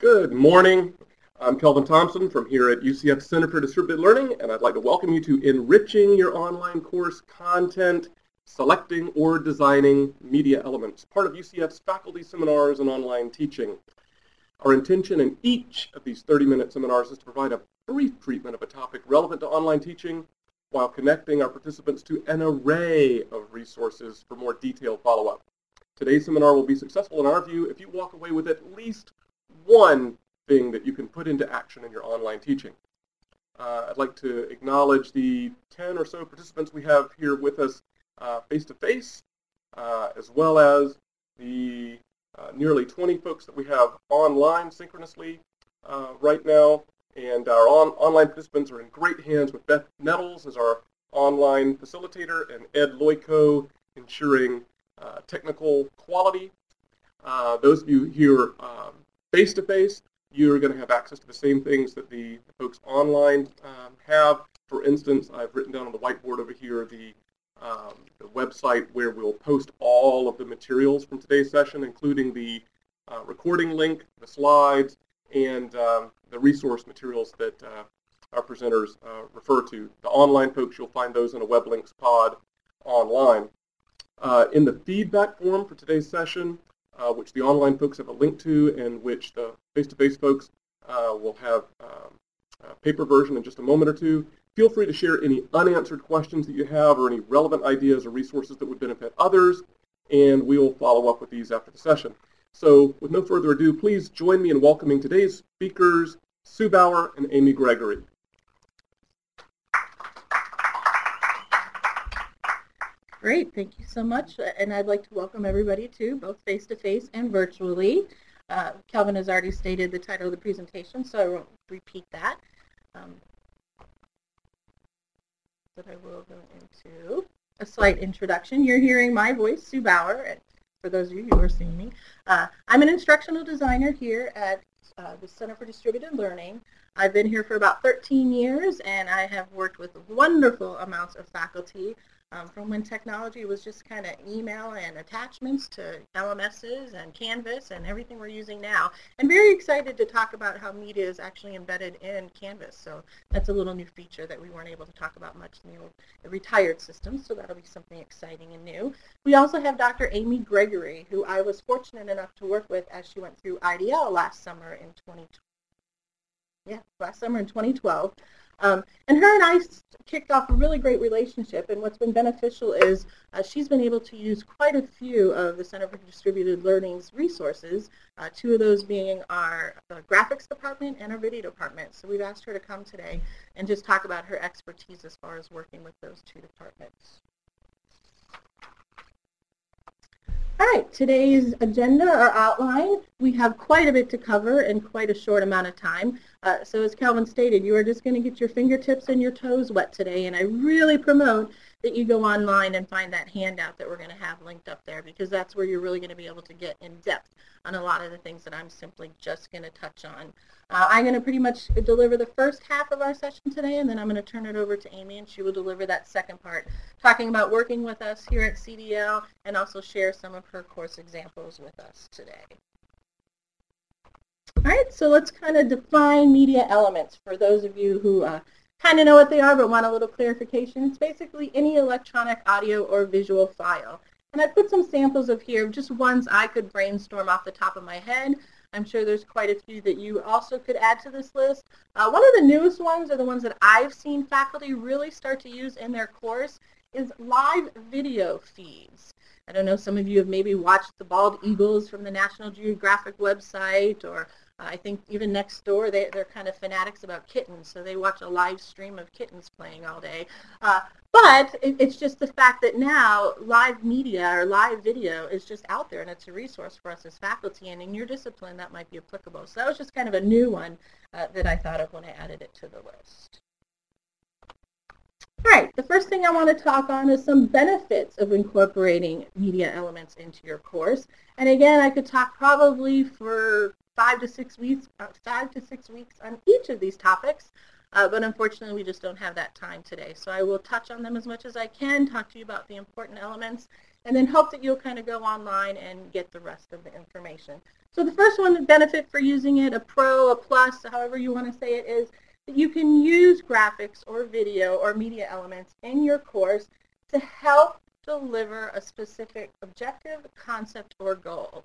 Good morning. I'm Kelvin Thompson from here at UCF Center for Distributed Learning, and I'd like to welcome you to Enriching Your Online Course Content, Selecting or Designing Media Elements, part of UCF's faculty seminars and online teaching. Our intention in each of these 30-minute seminars is to provide a brief treatment of a topic relevant to online teaching while connecting our participants to an array of resources for more detailed follow-up. Today's seminar will be successful in our view if you walk away with at least one thing that you can put into action in your online teaching. I'd like to acknowledge the 10 or so participants we have here with us face-to-face, as well as the nearly 20 folks that we have online synchronously right now. And our online participants are in great hands with Beth Nettles as our online facilitator and Ed Loiko ensuring technical quality. Those of you here face-to-face, you're going to have access to the same things that the folks online have. For instance, I've written down on the whiteboard over here the website where we'll post all of the materials from today's session, including the recording link, the slides, and the resource materials that our presenters refer to. The online folks, you'll find those in a web links pod online. In the feedback form for today's session, which the online folks have a link to and which the face-to-face folks will have a paper version in just a moment or two, feel free to share any unanswered questions that you have or any relevant ideas or resources that would benefit others, and we will follow up with these after the session. So with no further ado, please join me in welcoming today's speakers, Sue Bauer and Amy Gregory. Great, thank you so much. And I'd like to welcome everybody too, both face-to-face and virtually. Kelvin has already stated the title of the presentation, so I won't repeat that. But I will go into a slight introduction. You're hearing my voice, Sue Bauer. And for those of you who are seeing me, I'm an instructional designer here at the Center for Distributed Learning. I've been here for about 13 years, and I have worked with wonderful amounts of faculty, from when technology was just kind of email and attachments to LMSs and Canvas and everything we're using now. I'm very excited to talk about how media is actually embedded in Canvas. So that's a little new feature that we weren't able to talk about much in the old retired systems, so that'll be something exciting and new. We also have Dr. Amy Gregory, who I was fortunate enough to work with as she went through IDL last summer in 2012. And her and I kicked off a really great relationship, and what's been beneficial is she's been able to use quite a few of the Center for Distributed Learning's resources, two of those being our graphics department and our video department. So we've asked her to come today and just talk about her expertise as far as working with those two departments. All right, today's agenda or outline, we have quite a bit to cover in quite a short amount of time. So as Kelvin stated, you are just going to get your fingertips and your toes wet today, and I really promote that you go online and find that handout that we're going to have linked up there, because that's where you're really going to be able to get in depth on a lot of the things that I'm simply just going to touch on. I'm going to pretty much deliver the first half of our session today, and then I'm going to turn it over to Amy, and she will deliver that second part, talking about working with us here at CDL, and also share some of her course examples with us today. All right, so let's kind of define media elements for those of you who kind of know what they are but want a little clarification. It's basically any electronic audio or visual file. And I put some samples of here, just ones I could brainstorm off the top of my head. I'm sure there's quite a few that you also could add to this list. One of the newest ones, or the ones that I've seen faculty really start to use in their course, is live video feeds. I don't know, some of you have maybe watched the bald eagles from the National Geographic website, or I think even next door, they're kind of fanatics about kittens, so they watch a live stream of kittens playing all day. But it's just the fact that now live media or live video is just out there, and it's a resource for us as faculty, and in your discipline that might be applicable. So that was just kind of a new one that I thought of when I added it to the list. All right, the first thing I want to talk on is some benefits of incorporating media elements into your course. And again, I could talk probably for 5 to 6 weeks on each of these topics, but unfortunately we just don't have that time today. So I will touch on them as much as I can, talk to you about the important elements, and then hope that you'll kind of go online and get the rest of the information. So the first one, the benefit for using it, a pro, a plus, however you want to say it, is that you can use graphics or video or media elements in your course to help deliver a specific objective, concept, or goal.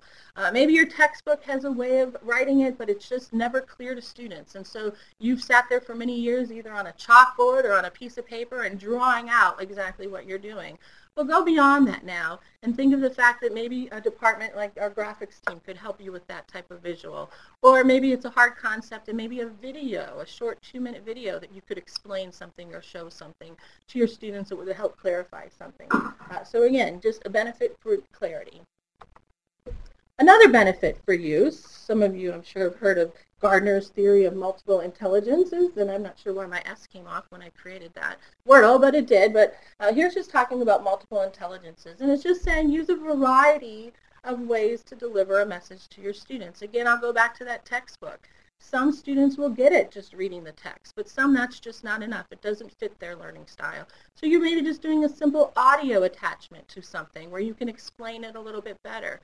Maybe your textbook has a way of writing it, but it's just never clear to students. And so you've sat there for many years either on a chalkboard or on a piece of paper and drawing out exactly what you're doing. Well, go beyond that now and think of the fact that maybe a department like our graphics team could help you with that type of visual. Or maybe it's a hard concept and maybe a video, a short 2-minute video that you could explain something or show something to your students that would help clarify something. So again, just a benefit for clarity. Another benefit for use, some of you I'm sure have heard of Gardner's theory of multiple intelligences, and I'm not sure why my S came off when I created that Wordle, but it did. But here's just talking about multiple intelligences, and it's just saying use a variety of ways to deliver a message to your students. Again, I'll go back to that textbook. Some students will get it just reading the text, but some that's just not enough. It doesn't fit their learning style. So you're maybe just doing a simple audio attachment to something where you can explain it a little bit better.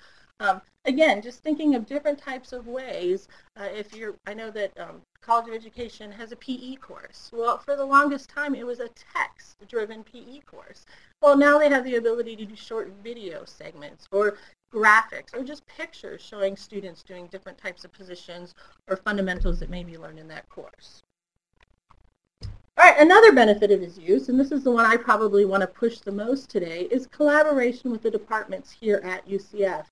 Again, just thinking of different types of ways. I know that College of Education has a PE course. Well, for the longest time, it was a text-driven PE course. Well, now they have the ability to do short video segments or graphics or just pictures showing students doing different types of positions or fundamentals that may be learned in that course. All right, another benefit of its use, and this is the one I probably want to push the most today, is collaboration with the departments here at UCF.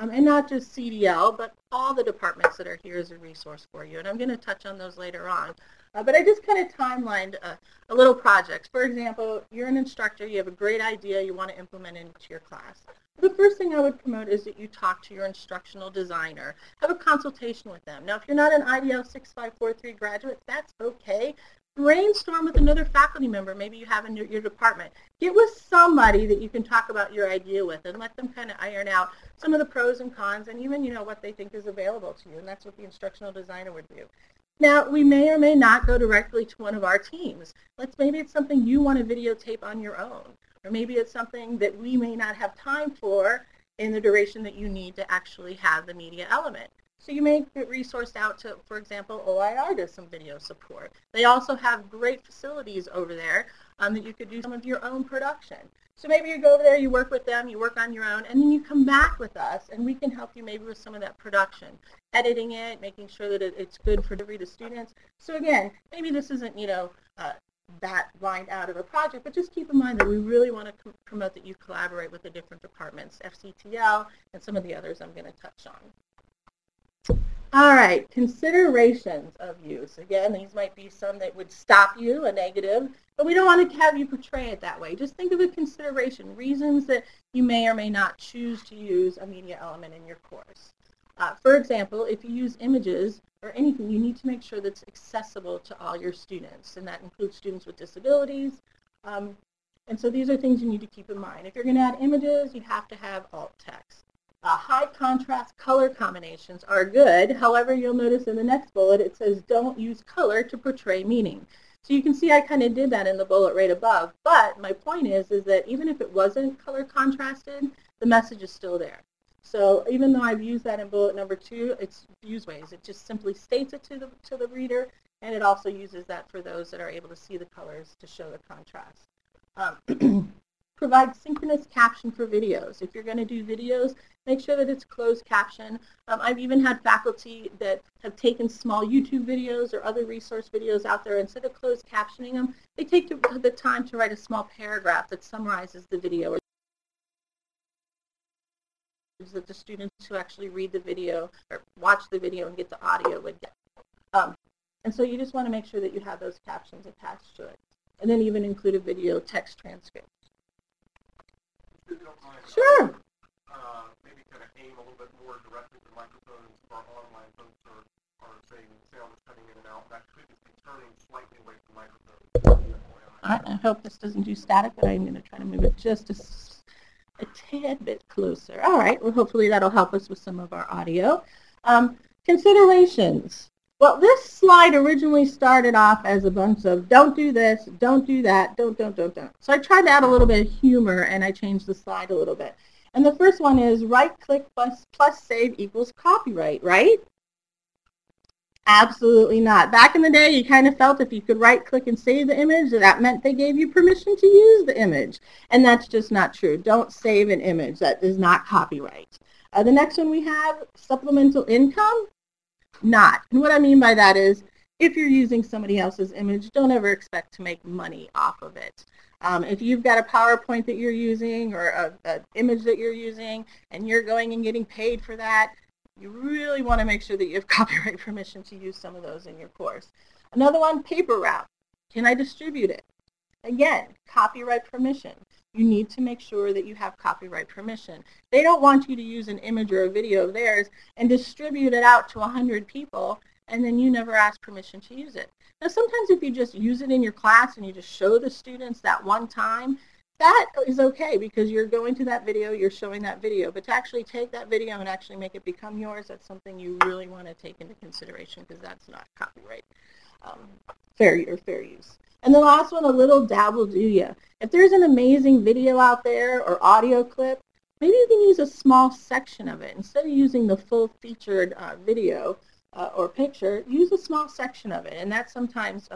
And not just CDL, but all the departments that are here as a resource for you. And I'm going to touch on those later on. But I just kind of timelined a little project. For example, you're an instructor, you have a great idea, you want to implement it into your class. The first thing I would promote is that you talk to your instructional designer. Have a consultation with them. Now, if you're not an IDL 6543 graduate, that's okay. Brainstorm with another faculty member maybe you have in your department. Get with somebody that you can talk about your idea with and let them kind of iron out some of the pros and cons and even, what they think is available to you. And that's what the instructional designer would do. Now, we may or may not go directly to one of our teams. Maybe it's something you want to videotape on your own. Or maybe it's something that we may not have time for in the duration that you need to actually have the media element. So you may get resourced out to, for example, OIR does some video support. They also have great facilities over there that you could do some of your own production. So maybe you go over there, you work with them, you work on your own, and then you come back with us, and we can help you maybe with some of that production, editing it, making sure that it's good for delivery to students. So again, maybe this isn't, that lined out of a project, but just keep in mind that we really want to promote that you collaborate with the different departments, FCTL, and some of the others I'm going to touch on. All right, considerations of use. Again, these might be some that would stop you, a negative, but we don't want to have you portray it that way. Just think of a consideration, reasons that you may or may not choose to use a media element in your course. For example, if you use images or anything, you need to make sure that's accessible to all your students, and that includes students with disabilities. And so these are things you need to keep in mind. If you're going to add images, you have to have alt text. High contrast color combinations are good. However, you'll notice in the next bullet it says don't use color to portray meaning. So you can see I kind of did that in the bullet right above, but my point is that even if it wasn't color contrasted, the message is still there. So even though I've used that in bullet number 2, it's used ways. It just simply states it to the reader, and it also uses that for those that are able to see the colors to show the contrast. Provide synchronous caption for videos. If you're going to do videos, make sure that it's closed caption. I've even had faculty that have taken small YouTube videos or other resource videos out there. Instead of closed captioning them, they take the time to write a small paragraph that summarizes the video or that the students who actually read the video or watch the video and get the audio would get. And so you just want to make sure that you have those captions attached to it. And then even include a video text transcript. Sure. Maybe kind of aim a little bit more directly to microphones for online folks are saying sound is cutting in and out. That could just be turning slightly away from microphones. I hope this doesn't do static, but I'm going to try to move it just a tad bit closer. All right. Well, hopefully that'll help us with some of our audio. Considerations. Well, this slide originally started off as a bunch of don't do this, don't do that, don't. So I tried to add a little bit of humor, and I changed the slide a little bit. And the first one is right-click plus save equals copyright, right? Absolutely not. Back in the day, you kind of felt if you could right-click and save the image, that meant they gave you permission to use the image. And that's just not true. Don't save an image. That is not copyright. The next one we have, supplemental income. Not. And what I mean by that is, if you're using somebody else's image, don't ever expect to make money off of it. If you've got a PowerPoint that you're using or an image that you're using and you're going and getting paid for that, you really want to make sure that you have copyright permission to use some of those in your course. Another one, paper route. Can I distribute it? Again, copyright permission. You need to make sure that you have copyright permission. They don't want you to use an image or a video of theirs and distribute it out to 100 people, and then you never ask permission to use it. Now, sometimes if you just use it in your class and you just show the students that one time, that is okay because you're going to that video, you're showing that video. But to actually take that video and actually make it become yours, that's something you really want to take into consideration because that's not copyright fair use. And the last one, a little dab will do ya. If there's an amazing video out there or audio clip, maybe you can use a small section of it. Instead of using the full featured video or picture, use a small section of it. And that sometimes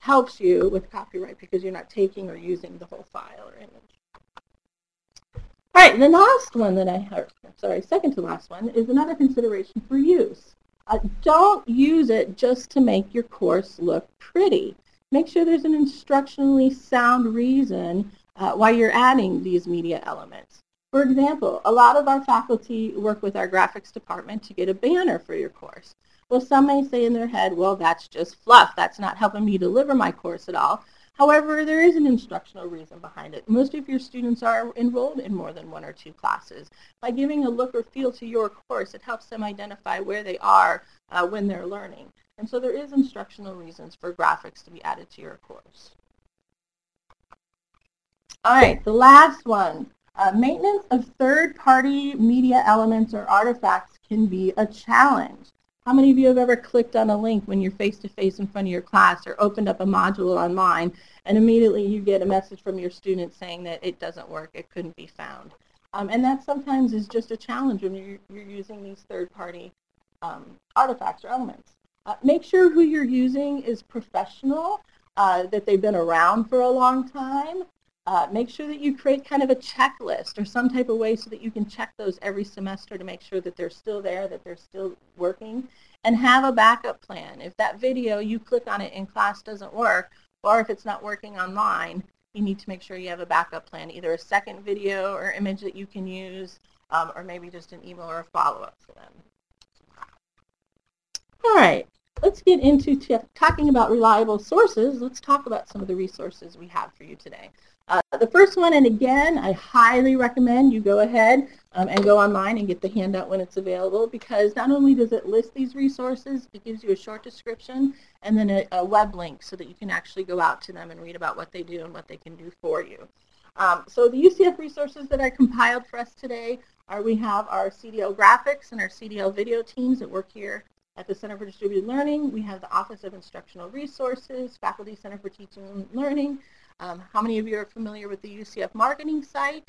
helps you with copyright because you're not taking or using the whole file or image. All right, the last one that I heard, second to last one, is another consideration for use. Don't use it just to make your course look pretty. Make sure there's an instructionally sound reason why you're adding these media elements. For example, a lot of our faculty work with our graphics department to get a banner for your course. Well, some may say in their head, well, that's just fluff. That's not helping me deliver my course at all. However, there is an instructional reason behind it. Most of your students are enrolled in more than one or two classes. By giving a look or feel to your course, it helps them identify where they are when they're learning. And so there is instructional reasons for graphics to be added to your course. All right, the last one. Maintenance of third-party media elements or artifacts can be a challenge. How many of you have ever clicked on a link when you're face-to-face in front of your class or opened up a module online and immediately you get a message from your student saying that it doesn't work, it couldn't be found? And that sometimes is just a challenge when you're using these third-party artifacts or elements. Make sure who you're using is professional, that they've been around for a long time. Make sure that you create kind of a checklist or some type of way so that you can check those every semester to make sure that they're still there, that they're still working, and have a backup plan. If that video, you click on it in class, doesn't work, or if it's not working online, you need to make sure you have a backup plan, either a second video or image that you can use, or maybe just an email or a follow-up for them. All right. Let's get into talking about reliable sources. Let's talk about some of the resources we have for you today. The first one, and again, I highly recommend you go ahead and go online and get the handout when it's available because not only does it list these resources, it gives you a short description and then a web link so that you can actually go out to them and read about what they do and what they can do for you. So the UCF resources that I compiled for us today are we have our CDL graphics and our CDL video teams that work here at the Center for Distributed Learning. We have the Office of Instructional Resources, Faculty Center for Teaching and Learning. How many of you are familiar with the UCF marketing site?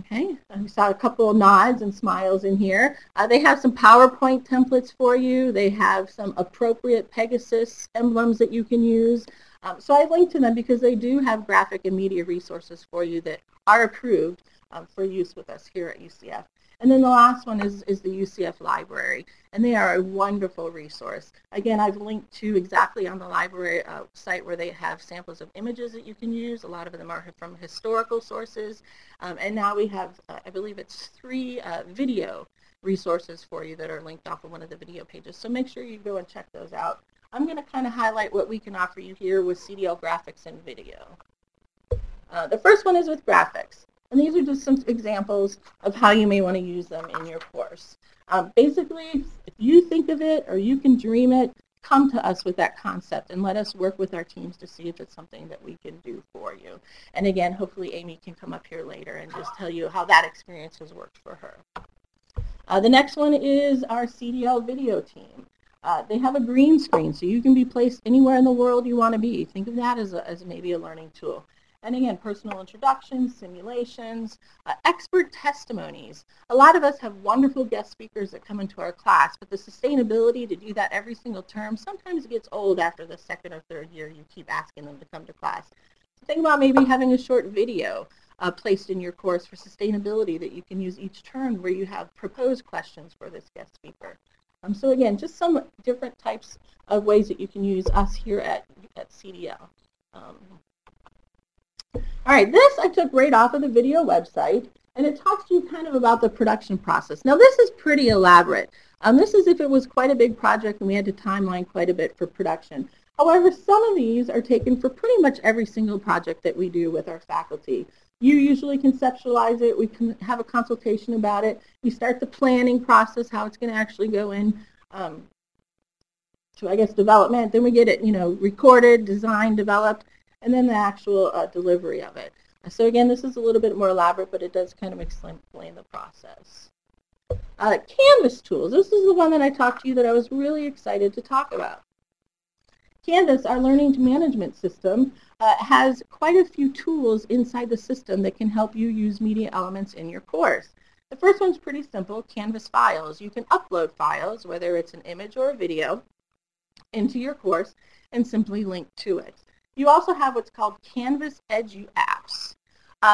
Okay, I saw a couple of nods and smiles in here. They have some PowerPoint templates for you. They have some appropriate Pegasus emblems that you can use. So I linked to them because they do have graphic and media resources for you that are approved for use with us here at UCF. And then the last one is the UCF Library, and they are a wonderful resource. Again, I've linked to exactly on the library site where they have samples of images that you can use. A lot of them are from historical sources, and now we have, I believe it's 3 video resources for you that are linked off of one of the video pages. So make sure you go and check those out. I'm going to kind of highlight what we can offer you here with CDL graphics and video. The first one is with graphics. And these are just some examples of how you may want to use them in your course. Basically, if you think of it or you can dream it, come to us with that concept and let us work with our teams to see if it's something that we can do for you. And again, hopefully Amy can come up here later and just tell you how that experience has worked for her. The next one is our CDL video team. They have a green screen, so you can be placed anywhere in the world you want to be. Think of that as maybe a learning tool. And again, personal introductions, simulations, expert testimonies. A lot of us have wonderful guest speakers that come into our class, but the sustainability to do that every single term sometimes gets old after the second or third year you keep asking them to come to class. So think about maybe having a short video placed in your course for sustainability that you can use each term where you have proposed questions for this guest speaker. So again, just some different types of ways that you can use us here at CDL. All right, this I took right off of the video website, and it talks to you kind of about the production process. Now, this is pretty elaborate. This is if it was quite a big project and we had to timeline quite a bit for production. However, some of these are taken for pretty much every single project that we do with our faculty. You usually conceptualize it. We can have a consultation about it. You start the planning process, how it's going to actually go in to, I guess, development. Then we get it, recorded, designed, developed, and then the actual delivery of it. So again, this is a little bit more elaborate, but it does kind of explain the process. Canvas tools. This is the one that I talked to you that I was really excited to talk about. Canvas, our learning management system, has quite a few tools inside the system that can help you use media elements in your course. The first one's pretty simple, Canvas files. You can upload files, whether it's an image or a video, into your course and simply link to it. You also have what's called Canvas Edu apps.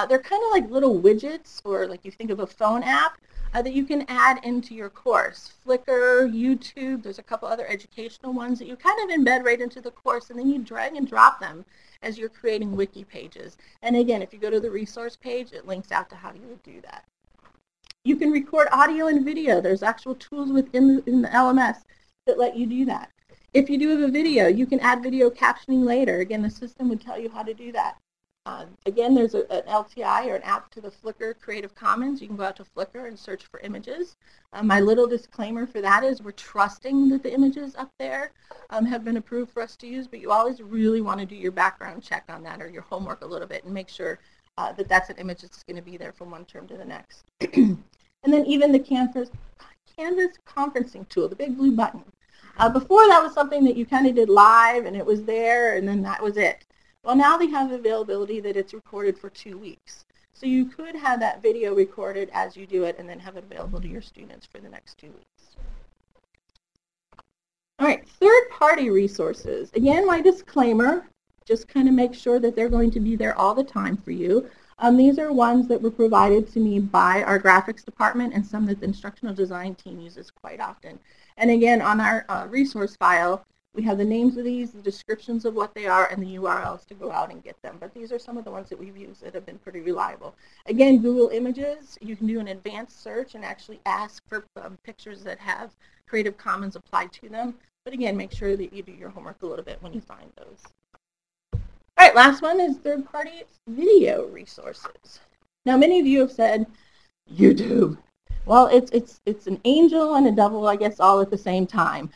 They're kind of like little widgets, or like you think of a phone app, that you can add into your course. Flickr, YouTube, there's a couple other educational ones that you kind of embed right into the course, and then you drag and drop them as you're creating wiki pages. And again, if you go to the resource page, it links out to how you would do that. You can record audio and video. There's actual tools within the LMS that let you do that. If you do have a video, you can add video captioning later. Again, the system would tell you how to do that. Again, there's an LTI or an app to the Flickr Creative Commons. You can go out to Flickr and search for images. My little disclaimer for that is we're trusting that the images up there have been approved for us to use, but you always really want to do your background check on that or your homework a little bit and make sure that that's an image that's going to be there from one term to the next. And then even the Canvas conferencing tool, the Big Blue Button. Before, that was something that you kind of did live, and it was there, and then that was it. Well, now they have availability that it's recorded for 2 weeks. So you could have that video recorded as you do it and then have it available to your students for the next 2 weeks. All right, third-party resources. Again, my disclaimer, just kind of make sure that they're going to be there all the time for you. These are ones that were provided to me by our graphics department and some that the instructional design team uses quite often. And again, on our resource file, we have the names of these, the descriptions of what they are, and the URLs to go out and get them. But these are some of the ones that we've used that have been pretty reliable. Again, Google Images, you can do an advanced search and actually ask for pictures that have Creative Commons applied to them. But again, make sure that you do your homework a little bit when you find those. All right, last one is third-party video resources. Now, many of you have said, YouTube. Well, it's an angel and a devil, I guess, all at the same time.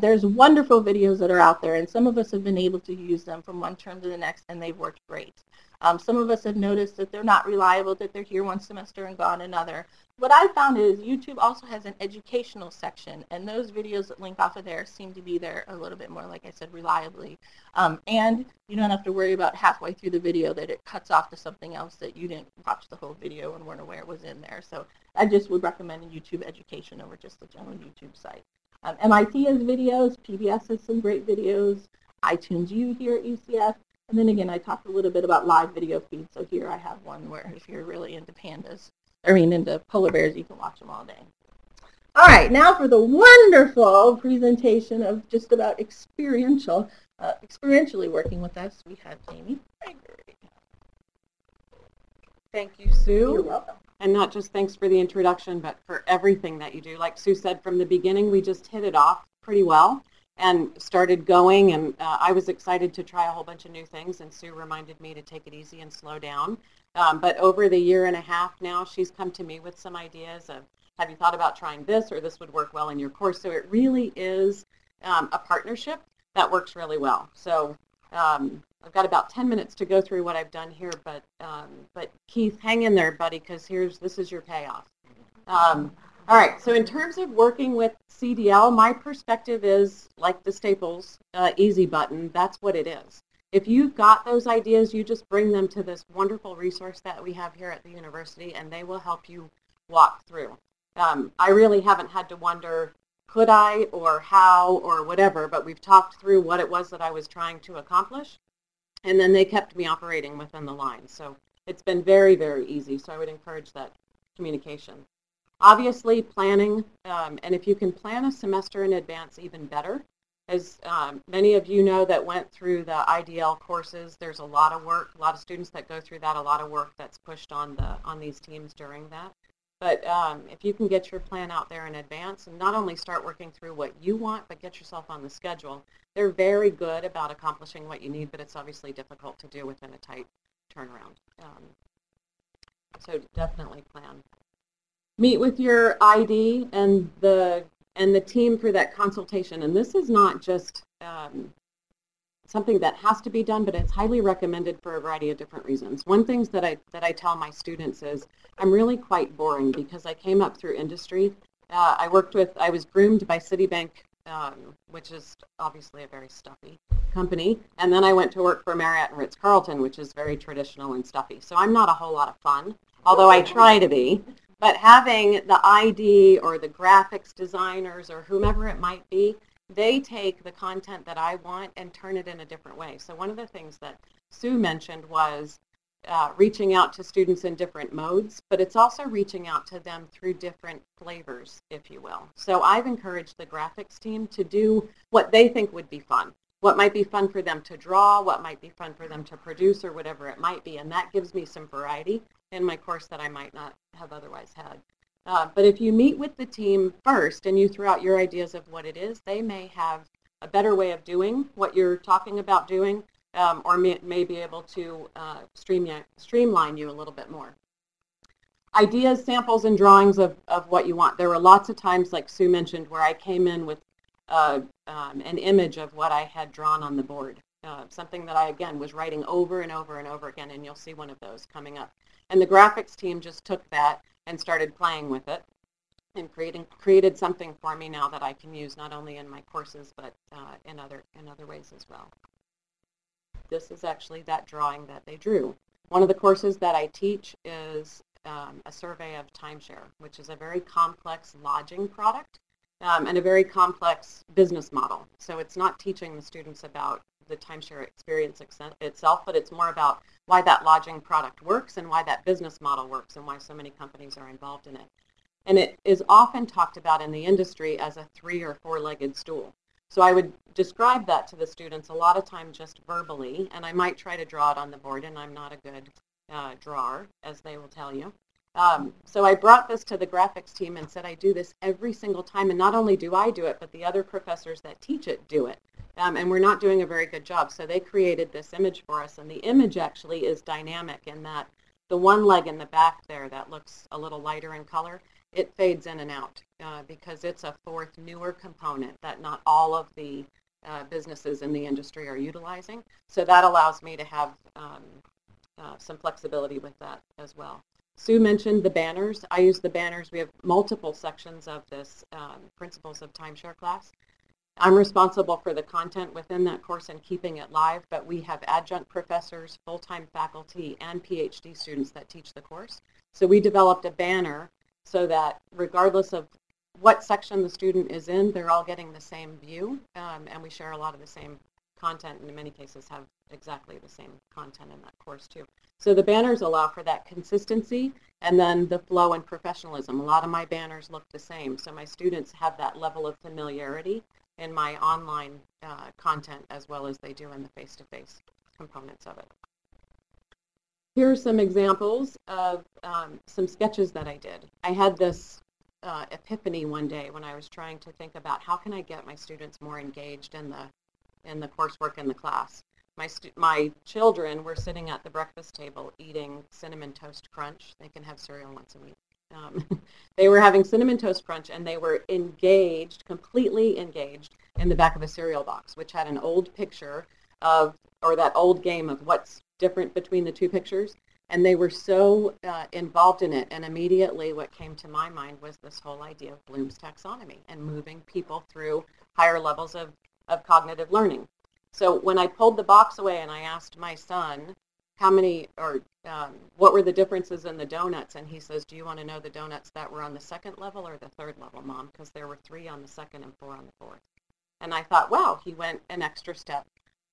There's wonderful videos that are out there, and some of us have been able to use them from one term to the next, and they've worked great. Some of us have noticed that they're not reliable, that they're here one semester and gone another. What I found is YouTube also has an educational section, and those videos that link off of there seem to be there a little bit more, like I said, reliably. And you don't have to worry about halfway through the video that it cuts off to something else that you didn't watch the whole video and weren't aware was in there. So I just would recommend YouTube education over just the general YouTube site. MIT has videos, PBS has some great videos, iTunes U here at UCF. And then again, I talked a little bit about live video feeds, so here I have one where if you're really into pandas, into polar bears, you can watch them all day. All right, now for the wonderful presentation of just about experientially working with us, we have Amy Gregory. Thank you, Sue. You're welcome. And not just thanks for the introduction, but for everything that you do. Like Sue said from the beginning, we just hit it off pretty well and started going, and I was excited to try a whole bunch of new things, and Sue reminded me to take it easy and slow down. But over the year and a half now, she's come to me with some ideas of, have you thought about trying this, or this would work well in your course? So it really is a partnership that works really well. So I've got about 10 minutes to go through what I've done here, but Keith, hang in there, buddy, because this is your payoff. All right, so in terms of working with CDL, my perspective is like the Staples easy button. That's what it is. If you've got those ideas, you just bring them to this wonderful resource that we have here at the university, and they will help you walk through. I really haven't had to wonder, could I or how or whatever, but we've talked through what it was that I was trying to accomplish, and then they kept me operating within the line. So it's been very, very easy, so I would encourage that communication. Obviously, planning, and if you can plan a semester in advance, even better. As many of you know that went through the IDL courses, there's a lot of work, a lot of students that go through that, a lot of work that's pushed on these teams during that. But if you can get your plan out there in advance and not only start working through what you want, but get yourself on the schedule, they're very good about accomplishing what you need, but it's obviously difficult to do within a tight turnaround. So definitely plan. Meet with your ID and the team for that consultation. And this is not just something that has to be done, but it's highly recommended for a variety of different reasons. One thing that I tell my students is I'm really quite boring because I came up through industry. I was groomed by Citibank, which is obviously a very stuffy company. And then I went to work for Marriott and Ritz-Carlton, which is very traditional and stuffy. So I'm not a whole lot of fun, although I try to be. But having the ID or the graphics designers or whomever it might be, they take the content that I want and turn it in a different way. So one of the things that Sue mentioned was reaching out to students in different modes, but it's also reaching out to them through different flavors, if you will. So I've encouraged the graphics team to do what they think would be fun, what might be fun for them to draw, what might be fun for them to produce, or whatever it might be, and that gives me some variety in my course that I might not have otherwise had. But if you meet with the team first and you throw out your ideas of what it is, they may have a better way of doing what you're talking about doing, or may be able to streamline you a little bit more. Ideas, samples, and drawings of what you want. There were lots of times, like Sue mentioned, where I came in with an image of what I had drawn on the board, something that I, again, was writing over and over and over again, and you'll see one of those coming up. And the graphics team just took that and started playing with it and created something for me now that I can use not only in my courses but in other ways as well. This is actually that drawing that they drew. One of the courses that I teach is a survey of timeshare, which is a very complex lodging product and a very complex business model. So it's not teaching the students about the timeshare experience itself, but it's more about why that lodging product works and why that business model works and why so many companies are involved in it. And it is often talked about in the industry as a 3- or 4-legged stool. So I would describe that to the students a lot of time just verbally, and I might try to draw it on the board, and I'm not a good drawer, as they will tell you. So I brought this to the graphics team and said, I do this every single time, and not only do I do it, but the other professors that teach it do it. And we're not doing a very good job. So they created this image for us, and the image actually is dynamic in that the one leg in the back there that looks a little lighter in color, it fades in and out because it's a fourth newer component that not all of the businesses in the industry are utilizing. So that allows me to have some flexibility with that as well. Sue mentioned the banners. I use the banners. We have multiple sections of this Principles of Timeshare class. I'm responsible for the content within that course and keeping it live, but we have adjunct professors, full-time faculty, and PhD students that teach the course. So we developed a banner so that regardless of what section the student is in, they're all getting the same view, and we share a lot of the same content, and in many cases have exactly the same content in that course too. So the banners allow for that consistency and then the flow and professionalism. A lot of my banners look the same, so my students have that level of familiarity in my online content as well as they do in the face-to-face components of it. Here are some examples of some sketches that I did. I had this epiphany one day when I was trying to think about how can I get my students more engaged in the coursework in the class. My children were sitting at the breakfast table eating Cinnamon Toast Crunch. They can have cereal once a week. They were having Cinnamon Toast Crunch, and they were engaged, completely engaged, in the back of a cereal box, which had an old picture of, or that old game of what's different between the two pictures. And they were so involved in it, and immediately what came to my mind was this whole idea of Bloom's taxonomy and moving people through higher levels of cognitive learning. So when I pulled the box away and I asked my son how many or what were the differences in the donuts, and he says, do you want to know the donuts that were on the second level or the third level, Mom? Because there were 3 on the second and 4 on the fourth. And I thought, wow, he went an extra step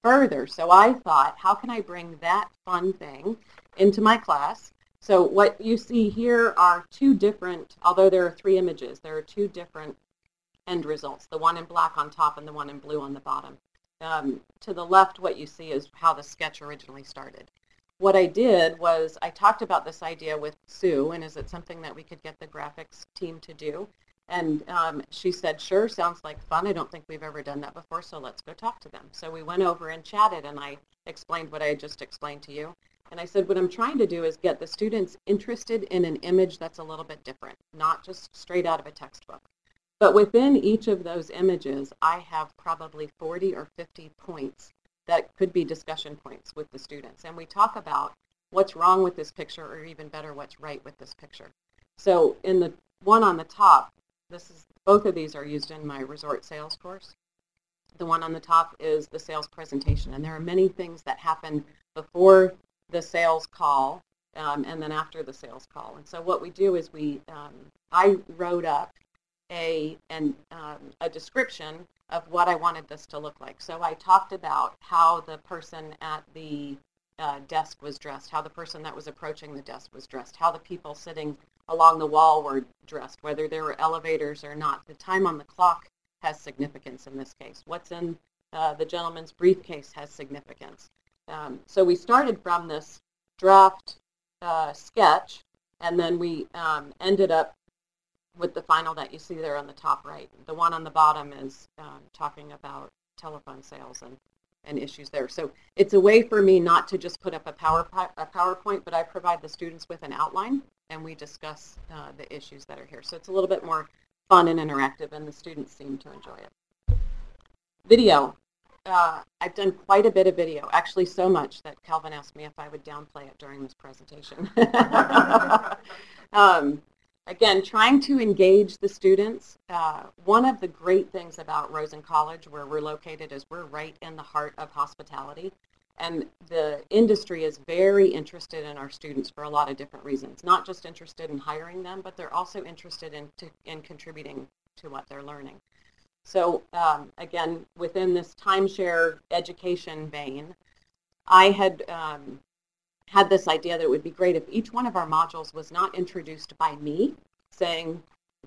further. So I thought, how can I bring that fun thing into my class? So what you see here are 2 different, although there are 3 images, there are 2 different end results, the one in black on top and the one in blue on the bottom. To the left, what you see is how the sketch originally started. What I did was I talked about this idea with Sue, and is it something that we could get the graphics team to do? And she said, sure, sounds like fun. I don't think we've ever done that before, so let's go talk to them. So we went over and chatted, and I explained what I had just explained to you. And I said, what I'm trying to do is get the students interested in an image that's a little bit different, not just straight out of a textbook. But within each of those images, I have probably 40 or 50 points that could be discussion points with the students. And we talk about what's wrong with this picture, or even better, what's right with this picture. So in the one on the top, both of these are used in my resort sales course. The one on the top is the sales presentation, and there are many things that happen before the sales call and then after the sales call. And so what we do is I wrote up a description of what I wanted this to look like. So I talked about how the person at the desk was dressed, how the person that was approaching the desk was dressed, how the people sitting along the wall were dressed, whether there were elevators or not. The time on the clock has significance in this case. What's in the gentleman's briefcase has significance. So we started from this draft sketch, and then we ended up with the final that you see there on the top right. The one on the bottom is talking about telephone sales and issues there. So it's a way for me not to just put up a PowerPoint, but I provide the students with an outline, and we discuss the issues that are here. So it's a little bit more fun and interactive, and the students seem to enjoy it. Video. I've done quite a bit of video, actually so much that Kelvin asked me if I would downplay it during this presentation. Again, trying to engage the students. One of the great things about Rosen College, where we're located, is we're right in the heart of hospitality. And the industry is very interested in our students for a lot of different reasons, not just interested in hiring them, but they're also interested in contributing to what they're learning. So again, within this timeshare education vein, I had this idea that it would be great if each one of our modules was not introduced by me saying,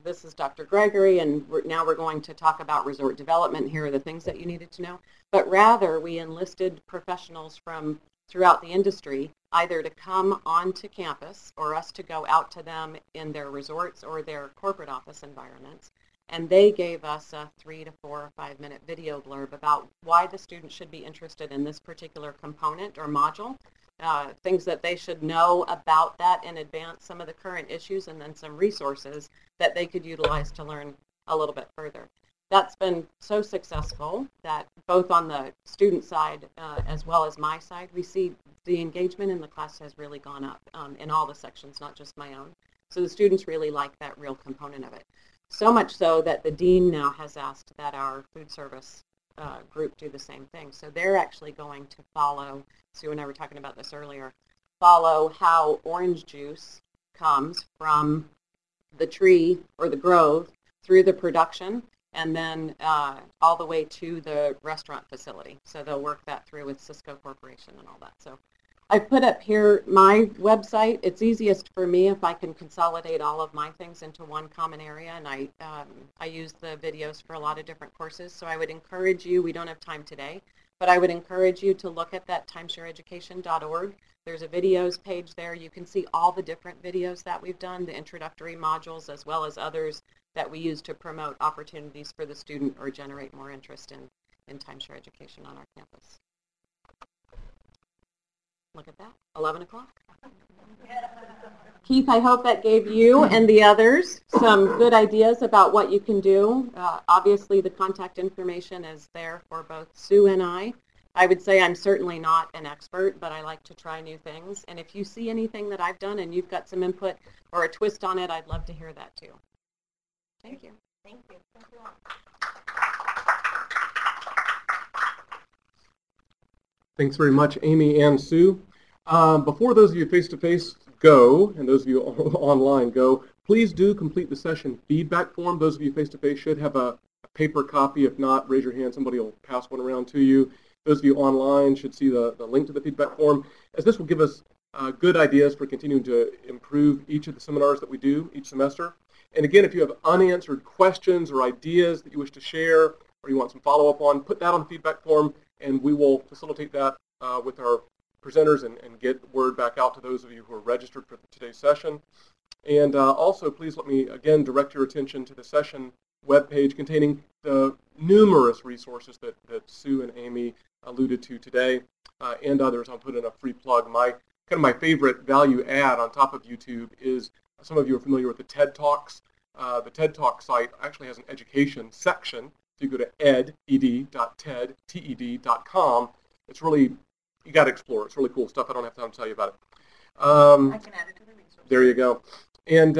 this is Dr. Gregory, and now we're going to talk about resort development. Here are the things that you needed to know. But rather, we enlisted professionals from throughout the industry either to come onto campus or us to go out to them in their resorts or their corporate office environments. And they gave us a 3 to 4 or 5 minute video blurb about why the students should be interested in this particular component or module, things that they should know about that in advance, some of the current issues, and then some resources that they could utilize to learn a little bit further. That's been so successful that both on the student side as well as my side, we see the engagement in the class has really gone up in all the sections, not just my own. So the students really like that real component of it. So much so that the dean now has asked that our food service group do the same thing. So they're actually going to follow, Sue and I were talking about this earlier, follow how orange juice comes from the tree or the grove through the production and then all the way to the restaurant facility. So they'll work that through with Cisco Corporation and all that. So I've put up here my website. It's easiest for me if I can consolidate all of my things into one common area, and I use the videos for a lot of different courses. So I would encourage you, we don't have time today, but I would encourage you to look at that timeshareeducation.org. There's a videos page there. You can see all the different videos that we've done, the introductory modules, as well as others that we use to promote opportunities for the student or generate more interest in timeshare education on our campus. Look at that, 11 o'clock. Keith, I hope that gave you and the others some good ideas about what you can do. Obviously, the contact information is there for both Sue and I. I would say I'm certainly not an expert, but I like to try new things. And if you see anything that I've done and you've got some input or a twist on it, I'd love to hear that too. Thank you. Thank you. Thank you all. Thanks very much, Amy and Sue. Before those of you face-to-face go, and those of you online go, please do complete the session feedback form. Those of you face-to-face should have a paper copy. If not, raise your hand. Somebody will pass one around to you. Those of you online should see the link to the feedback form, as this will give us good ideas for continuing to improve each of the seminars that we do each semester. And again, if you have unanswered questions or ideas that you wish to share or you want some follow-up on, put that on the feedback form, and we will facilitate that with our presenters and get word back out to those of you who are registered for today's session. And also, please let me again direct your attention to the session webpage containing the numerous resources that Sue and Amy alluded to today and others. I'll put in a free plug. My favorite value add on top of YouTube is, some of you are familiar with the TED Talks. The TED Talk site actually has an education section. So you go to ed.ted.com. It's really, you got to explore. It's really cool stuff. I don't have time to tell you about it. I can add it to the resource. There you go. And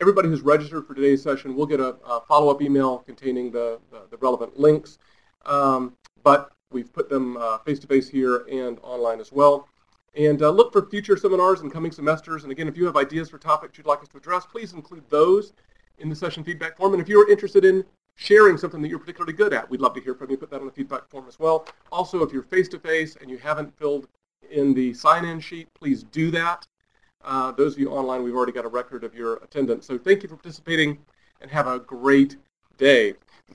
everybody who's registered for today's session will get a follow-up email containing the relevant links. But we've put them face-to-face here and online as well. And look for future seminars in coming semesters. And again, if you have ideas for topics you'd like us to address, please include those in the session feedback form. And if you're interested in sharing something that you're particularly good at, we'd love to hear from you. Put that on the feedback form as well. Also, if you're face-to-face and you haven't filled in the sign-in sheet, please do that. Those of you online, we've already got a record of your attendance. So thank you for participating and have a great day.